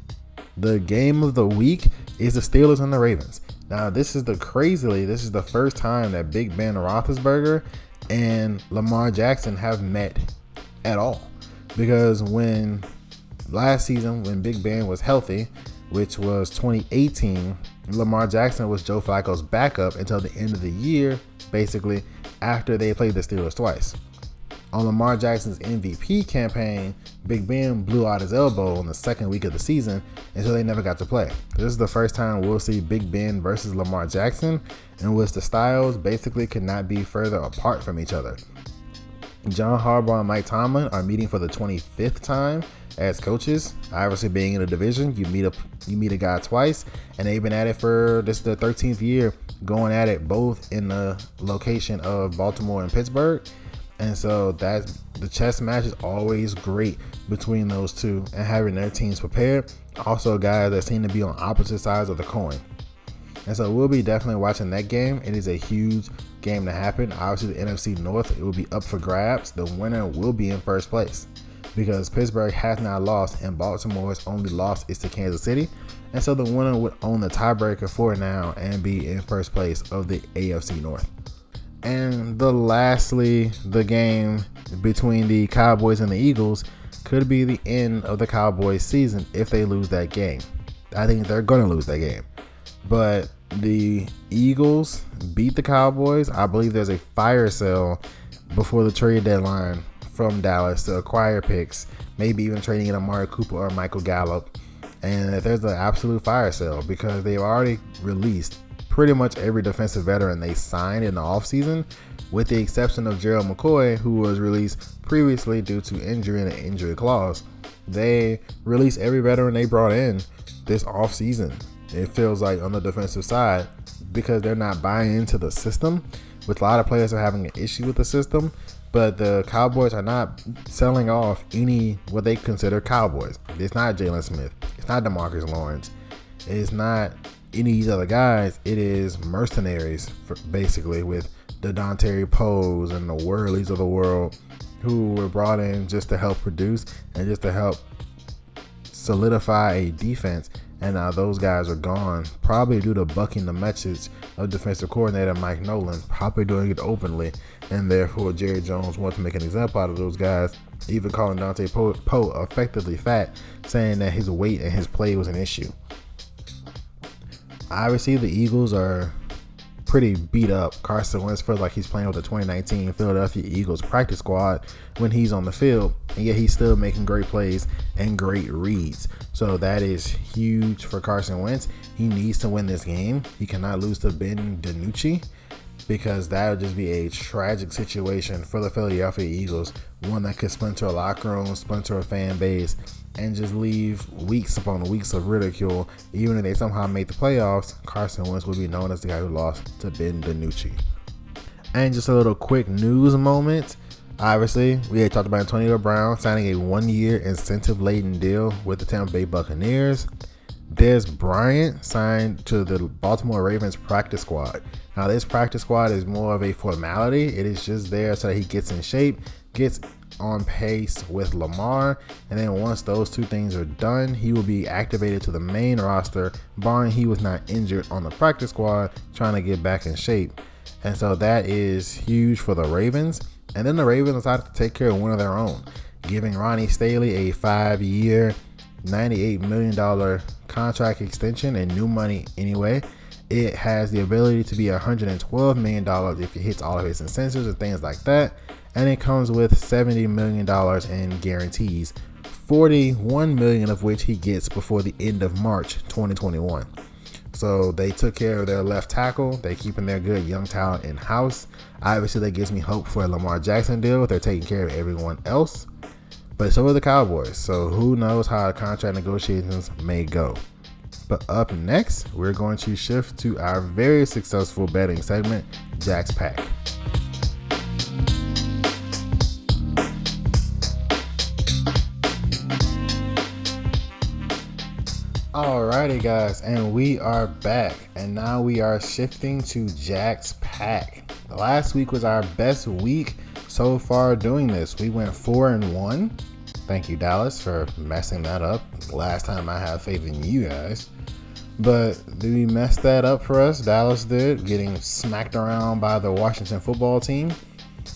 The game of the week is the Steelers and the Ravens. Now, this is the crazily, this is the first time that Big Ben Roethlisberger and Lamar Jackson have met at all. Because when last season, when Big Ben was healthy, which was twenty eighteen, Lamar Jackson was Joe Flacco's backup until the end of the year, basically, after they played the Steelers twice. On Lamar Jackson's M V P campaign, Big Ben blew out his elbow on the second week of the season, and so they never got to play. This is the first time we'll see Big Ben versus Lamar Jackson, in which the styles basically could not be further apart from each other. John Harbaugh and Mike Tomlin are meeting for the twenty-fifth time as coaches. Obviously, being in a division, you meet a you meet a guy twice, and they've been at it for this is the thirteenth year, going at it both in the location of Baltimore and Pittsburgh. And so that's the chess match is always great between those two, and having their teams prepared. Also, guys that seem to be on opposite sides of the coin. And so we'll be definitely watching that game. It is a huge game to happen. Obviously, the N F C North, it will be up for grabs. The winner will be in first place because Pittsburgh has not lost, and Baltimore's only loss is to Kansas City. And so the winner would own the tiebreaker for now and be in first place of the A F C North. And the lastly, the game between the Cowboys and the Eagles could be the end of the Cowboys season if they lose that game. I think they're going to lose that game. But the Eagles beat the Cowboys. I believe there's a fire sale before the trade deadline from Dallas to acquire picks, maybe even trading in Amari Cooper or Michael Gallup. And there's an absolute fire sale because they've already released pretty much every defensive veteran they signed in the offseason, with the exception of Gerald McCoy, who was released previously due to injury and an injury clause. They released every veteran they brought in this offseason, it feels like, on the defensive side, because they're not buying into the system. With a lot of players are having an issue with the system, but the Cowboys are not selling off any what they consider Cowboys. It's not Jalen Smith. It's not DeMarcus Lawrence. It's not any of these other guys. It is mercenaries, for basically, with the Dontari Poes and the Worleys of the world, who were brought in just to help produce and just to help solidify a defense. And now those guys are gone, probably due to bucking the message of defensive coordinator Mike Nolan, probably doing it openly, and therefore Jerry Jones wants to make an example out of those guys, even calling Dontari Poe po effectively fat, saying that his weight and his play was an issue. Obviously, the Eagles are pretty beat up. Carson Wentz feels like he's playing with the twenty nineteen Philadelphia Eagles practice squad when he's on the field, and yet he's still making great plays and great reads. So that is huge for Carson Wentz. He needs to win this game. He cannot lose to Ben DiNucci, because that would just be a tragic situation for the Philadelphia Eagles, one that could splinter a locker room, splinter a fan base, and just leave weeks upon weeks of ridicule. Even if they somehow made the playoffs, Carson Wentz would be known as the guy who lost to Ben DiNucci. And just a little quick news moment. Obviously, we had talked about Antonio Brown signing a one-year incentive-laden deal with the Tampa Bay Buccaneers. Des Bryant signed to the Baltimore Ravens practice squad. Now, this practice squad is more of a formality. It is just there so that he gets in shape, gets on pace with Lamar, and then once those two things are done, he will be activated to the main roster, barring he was not injured on the practice squad trying to get back in shape. And so that is huge for the Ravens. And then the Ravens decided to take care of one of their own, giving Ronnie Stanley a five-year, ninety-eight million dollars contract extension, and new money anyway. It has the ability to be one hundred twelve million dollars if it hits all of its incentives and things like that. And it comes with seventy million dollars in guarantees, forty-one million dollars of which he gets before the end of March twenty twenty-one. So they took care of their left tackle. They're keeping their good young talent in-house. Obviously, that gives me hope for a Lamar Jackson deal. They're taking care of everyone else. But so are the Cowboys. So who knows how contract negotiations may go. But up next, we're going to shift to our very successful betting segment, Jack's Pack. Alrighty, guys, and we are back, and now we are shifting to Jack's Pack. Last week was our best week so far doing this. We went four and one. Thank you, Dallas, for messing that up. Last time I have faith in you guys, but we messed that up for us. Dallas did, getting smacked around by the Washington football team.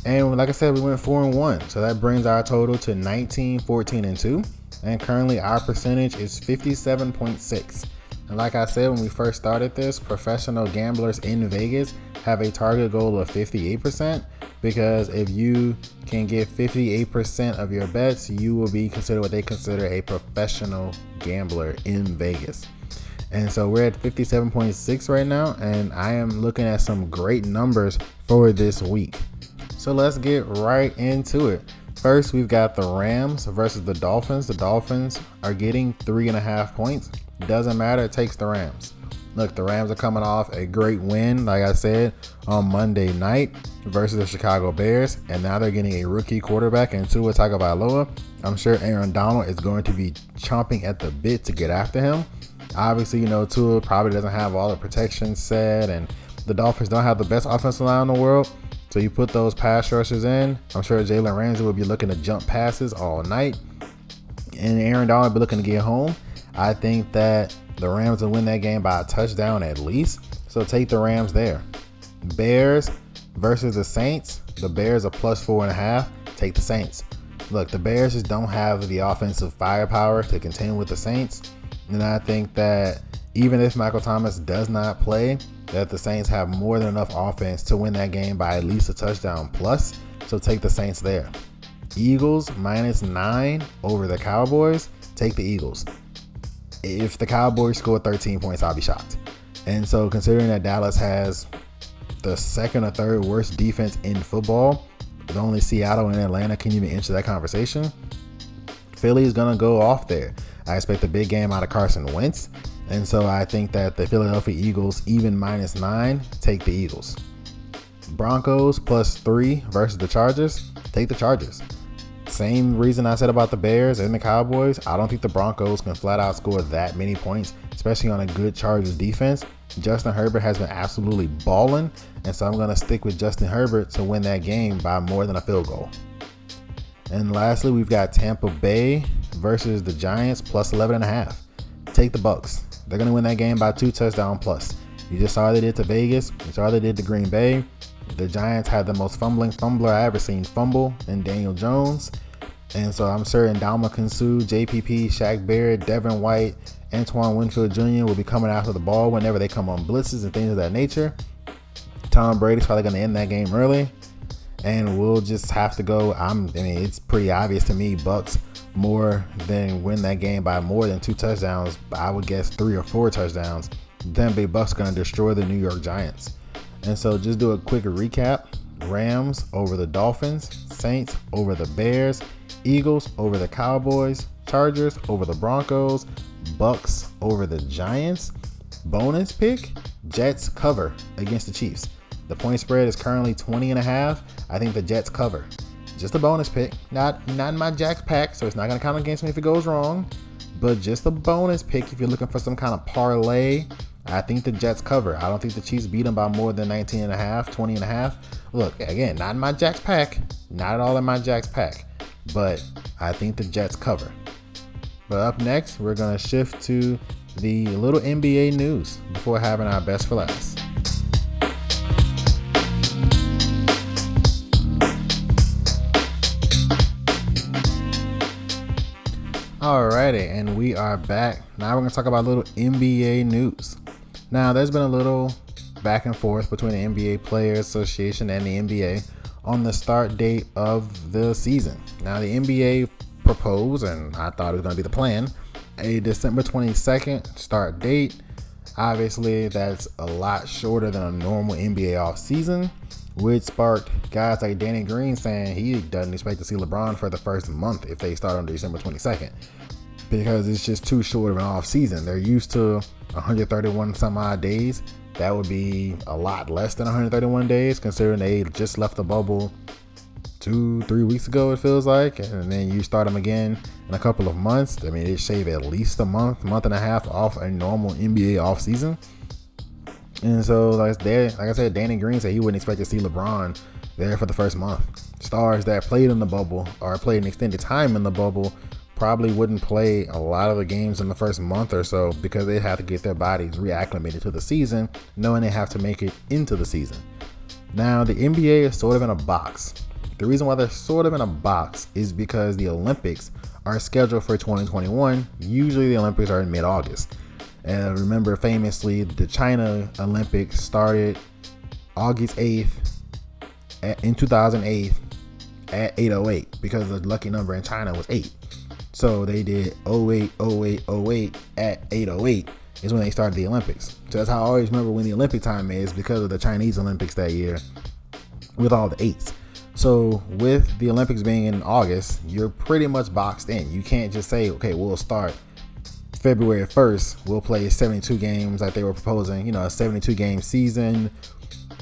And like I said, we went four and one, so that brings our total to nineteen, fourteen, and two. And currently our percentage is fifty-seven point six. And like I said when we first started this, professional gamblers in Vegas have a target goal of fifty-eight percent, because if you can get fifty-eight percent of your bets, you will be considered what they consider a professional gambler in Vegas. And so we're at fifty-seven point six right now, and I am looking at some great numbers for this week. So let's get right into it. First, we've got the Rams versus the Dolphins. The Dolphins are getting three and a half points. Doesn't matter, it takes the Rams. Look, the Rams are coming off a great win, like I said, on Monday night versus the Chicago Bears, and now they're getting a rookie quarterback in Tua Tagovailoa. I'm sure Aaron Donald is going to be chomping at the bit to get after him. Obviously, you know, Tua probably doesn't have all the protection set, and the Dolphins don't have the best offensive line in the world. So you put those pass rushers in, I'm sure Jalen Ramsey will be looking to jump passes all night, and Aaron Donald will be looking to get home. I think that the Rams will win that game by a touchdown at least. So take the Rams there. Bears versus the Saints. The Bears are plus four and a half. Take the Saints. Look, the Bears just don't have the offensive firepower to contend with the Saints. And I think that even if Michael Thomas does not play, that the Saints have more than enough offense to win that game by at least a touchdown plus. So take the Saints there. Eagles minus nine over the Cowboys. Take the Eagles. If the Cowboys score thirteen points, I'll be shocked. And so considering that Dallas has the second or third worst defense in football, with only Seattle and Atlanta can even enter that conversation, Philly is going to go off there. I expect a big game out of Carson Wentz. And so I think that the Philadelphia Eagles, even minus nine, take the Eagles. Broncos plus three versus the Chargers. Take the Chargers. Same reason I said about the Bears and the Cowboys. I don't think the Broncos can flat out score that many points, especially on a good Chargers defense. Justin Herbert has been absolutely balling, and so I'm going to stick with Justin Herbert to win that game by more than a field goal. And lastly, we've got Tampa Bay versus the Giants plus eleven and a half. Take the Bucs. They're going to win that game by two touchdown plus. You just saw what they did to Vegas. You saw what they did to Green Bay. The Giants had the most fumbling fumbler I ever seen fumble in Daniel Jones. And so I'm sure Ndamukong Suh, J P P, Shaq Barrett, Devin White, Antoine Winfield Junior will be coming after the ball whenever they come on blitzes and things of that nature. Tom Brady's probably going to end that game early. And we'll just have to go. I'm, I mean, it's pretty obvious to me, Bucks more than win that game by more than two touchdowns. I would guess three or four touchdowns. Then big Bucks going to destroy the New York Giants. And so just do a quick recap. Rams over the Dolphins, Saints over the Bears, Eagles over the Cowboys, Chargers over the Broncos, Bucks over the Giants. Bonus pick, Jets cover against the Chiefs. The point spread is currently twenty and a half. I think the Jets cover. Just a bonus pick. Not, not in my Jack's pack, so it's not going to count against me if it goes wrong. But just a bonus pick if you're looking for some kind of parlay. I think the Jets cover. I don't think the Chiefs beat them by more than nineteen and a half, twenty and a half. Look, again, not in my Jack's pack. Not at all in my Jack's pack. But I think the Jets cover. But up next, we're going to shift to the little N B A news before having our best for last. Alrighty, and we are back. Now we're going to talk about a little N B A news. Now, there's been a little back and forth between the N B A Players Association and the N B A on the start date of the season. Now, the N B A proposed, and I thought it was going to be the plan, a December twenty-second start date. Obviously, that's a lot shorter than a normal N B A offseason, which sparked guys like Danny Green saying he doesn't expect to see LeBron for the first month if they start on December twenty-second, because it's just too short of an offseason. They're used to one hundred thirty-one some odd days. That would be a lot less than one hundred thirty-one days, considering they just left the bubble two, three weeks ago, it feels like. And then you start them again in a couple of months. I mean, they shave at least a month, month and a half off a normal N B A offseason. And so, like, there, like I said, Danny Green said he wouldn't expect to see LeBron there for the first month. Stars that played in the bubble or played an extended time in the bubble probably wouldn't play a lot of the games in the first month or so, because they have to get their bodies reacclimated to the season, knowing they have to make it into the season. Now, the N B A is sort of in a box. The reason why they're sort of in a box is because the Olympics are scheduled for twenty twenty-one. Usually the Olympics are in mid-August. And remember, famously, the China Olympics started August eighth at, in two thousand eight at eight oh eight because the lucky number in China was eight. So they did oh eight, oh eight, oh eight at eight oh eight is when they started the Olympics. So that's how I always remember when the Olympic time is, because of the Chinese Olympics that year with all the eights. So with the Olympics being in August, you're pretty much boxed in. You can't just say, okay, we'll start February first. We'll play seventy-two games like they were proposing, you know, a seventy-two game season,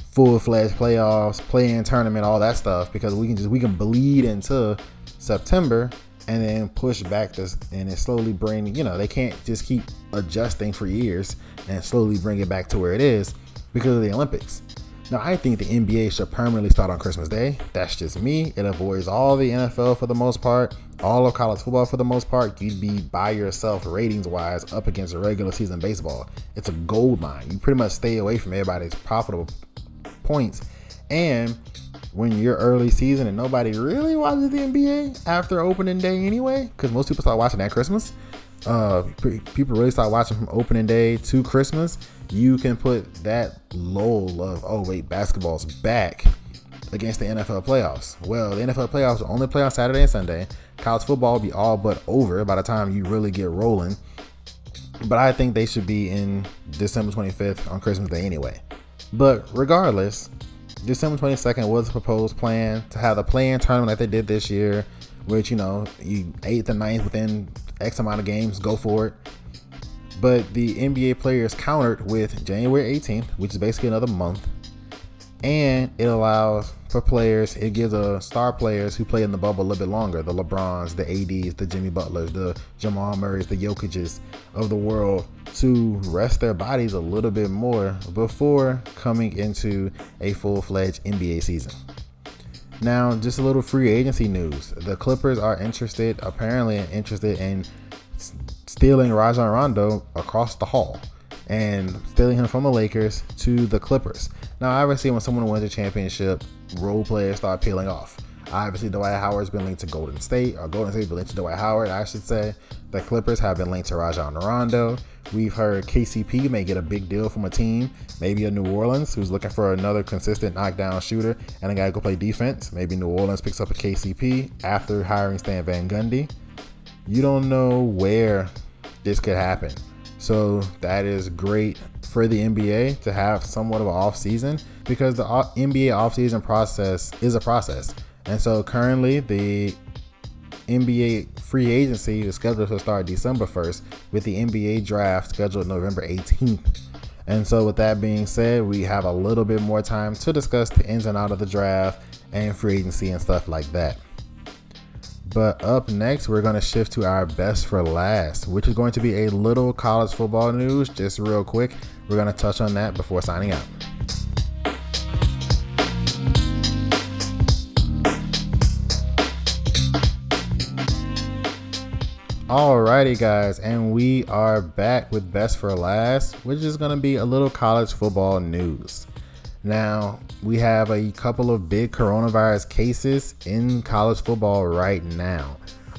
full-fledged playoffs, play-in tournament, all that stuff, because we can just, we can bleed into September and then push back this, and it slowly bring, you know, they can't just keep adjusting for years and slowly bring it back to where it is because of the Olympics. Now, I think the N B A should permanently start on Christmas Day. That's just me. It avoids all the N F L for the most part, all of college football for the most part. You'd be by yourself ratings-wise up against regular season baseball. It's a gold mine. You pretty much stay away from everybody's profitable points. And when you're early season and nobody really watches the N B A after opening day anyway, because most people start watching at Christmas. Uh, people really start watching from opening day to Christmas. You can put that lull of, oh wait, basketball's back against the N F L playoffs. Well, the N F L playoffs will only play on Saturday and Sunday. College football will be all but over by the time you really get rolling. But I think they should be in December twenty-fifth on Christmas Day anyway. But regardless, December twenty-second was a proposed plan to have the play-in tournament like they did this year, which, you know, you eighth and ninth within X amount of games, go for it. But the N B A players countered with January eighteenth, which is basically another month, and it allows for players, it gives a star players who play in the bubble a little bit longer, the LeBrons, the A Ds, the Jimmy Butlers, the Jamal Murrays, the Jokic's of the world, to rest their bodies a little bit more before coming into a full-fledged N B A season. Now, just a little free agency news. The Clippers are interested, apparently interested in stealing Rajon Rondo across the hall and stealing him from the Lakers to the Clippers. Now, obviously, when someone wins a championship, role players start peeling off. Obviously, Dwight Howard's been linked to Golden State, or Golden State's been linked to Dwight Howard, I should say. The Clippers have been linked to Rajon Rondo. We've heard K C P may get a big deal from a team, maybe a New Orleans, who's looking for another consistent knockdown shooter and a guy who can play defense. Maybe New Orleans picks up a K C P after hiring Stan Van Gundy. You don't know where this could happen. So that is great for the N B A to have somewhat of an offseason, because the N B A offseason process is a process. And so currently the N B A free agency is scheduled to start December first, with the N B A draft scheduled November eighteenth. And so with that being said, we have a little bit more time to discuss the ins and outs of the draft and free agency and stuff like that. But up next, we're going to shift to our best for last, which is going to be a little college football news, just real quick. We're going to touch on that before signing out. Alrighty, guys, and we are back with best for last, which is going to be a little college football news. Now, we have a couple of big coronavirus cases in college football right now.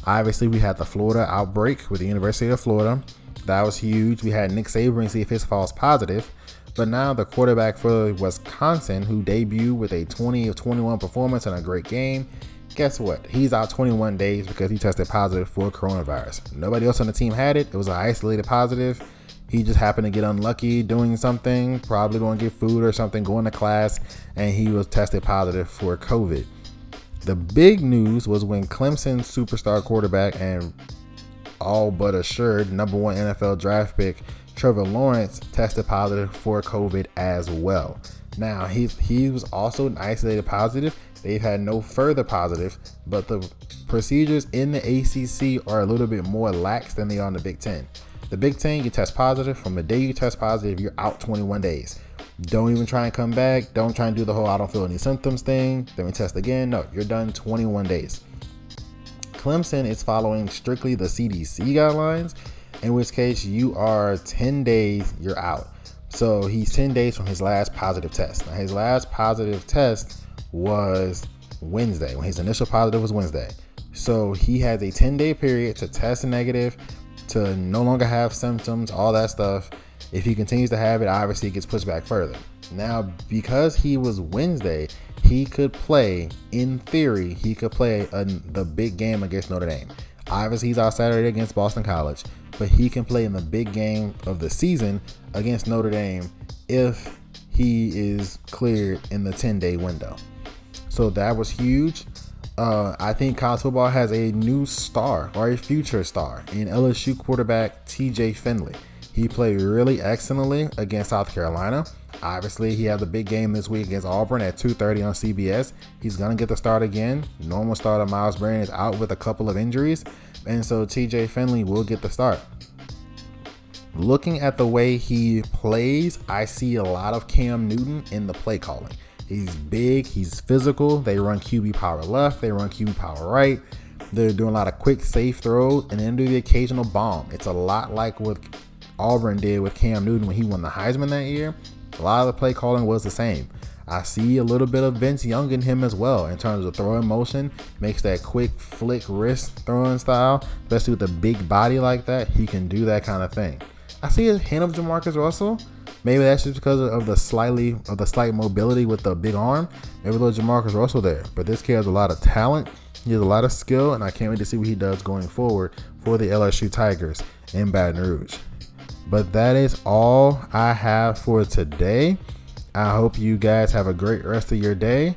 Obviously, we had the Florida outbreak with the University of Florida. That was huge. We had Nick Saban see if his false positive. But now the quarterback for Wisconsin, who debuted with a twenty of twenty-one performance and a great game, guess what? He's out twenty-one days because he tested positive for coronavirus. Nobody else on the team had it. It was an isolated positive. He just happened to get unlucky doing something, probably going to get food or something, going to class, and he was tested positive for COVID. The big news was when Clemson superstar quarterback and all but assured number one N F L draft pick Trevor Lawrence tested positive for COVID as well. Now, he, he was also an isolated positive. They've had no further positive, but the procedures in the A C C are a little bit more lax than they are in the Big Ten. The Big Ten, you test positive. From the day you test positive, you're out twenty-one days. Don't even try and come back. Don't try and do the whole I don't feel any symptoms thing, then we test again. No, you're done twenty-one days. Clemson is following strictly the C D C guidelines, in which case you are ten days, you're out. So he's ten days from his last positive test. Now, his last positive test was Wednesday. When his initial positive was Wednesday. So he has a ten-day period to test negative, to no longer have symptoms, all that stuff. If he continues to have it, obviously it gets pushed back further. Now, because he was Wednesday, he could play, in theory, he could play a, the big game against Notre Dame. Obviously, he's out Saturday against Boston College, but he can play in the big game of the season against Notre Dame if he is cleared in the ten-day window. So that was huge. Uh, I think college football has a new star, or a future star, in L S U quarterback T J Finley. He played really excellently against South Carolina. Obviously, he had the big game this week against Auburn at two thirty on C B S. He's going to get the start again. Normal starter Miles Brennan is out with a couple of injuries, and so T J Finley will get the start. Looking at the way he plays, I see a lot of Cam Newton in the play calling. He's big, he's physical. They run Q B power left, they run Q B power right. They're doing a lot of quick, safe throws, and then do the occasional bomb. It's a lot like what Auburn did with Cam Newton when he won the Heisman that year. A lot of the play calling was the same. I see a little bit of Vince Young in him as well in terms of throwing motion. Makes that quick flick wrist throwing style, especially with a big body like that. He can do that kind of thing. I see a hint of Jamarcus Russell. Maybe that's just because of the slightly of the slight mobility with the big arm. Maybe a little Jamarcus Russell there. But this kid has a lot of talent. He has a lot of skill, and I can't wait to see what he does going forward for the L S U Tigers in Baton Rouge. But that is all I have for today. I hope you guys have a great rest of your day.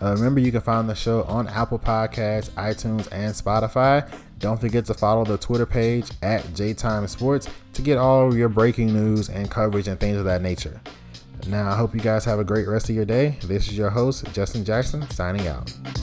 Uh, remember, you can find the show on Apple Podcasts, iTunes, and Spotify. Don't forget to follow the Twitter page at J Time Sports to get all of your breaking news and coverage and things of that nature. Now, I hope you guys have a great rest of your day. This is your host, Justin Jackson, signing out.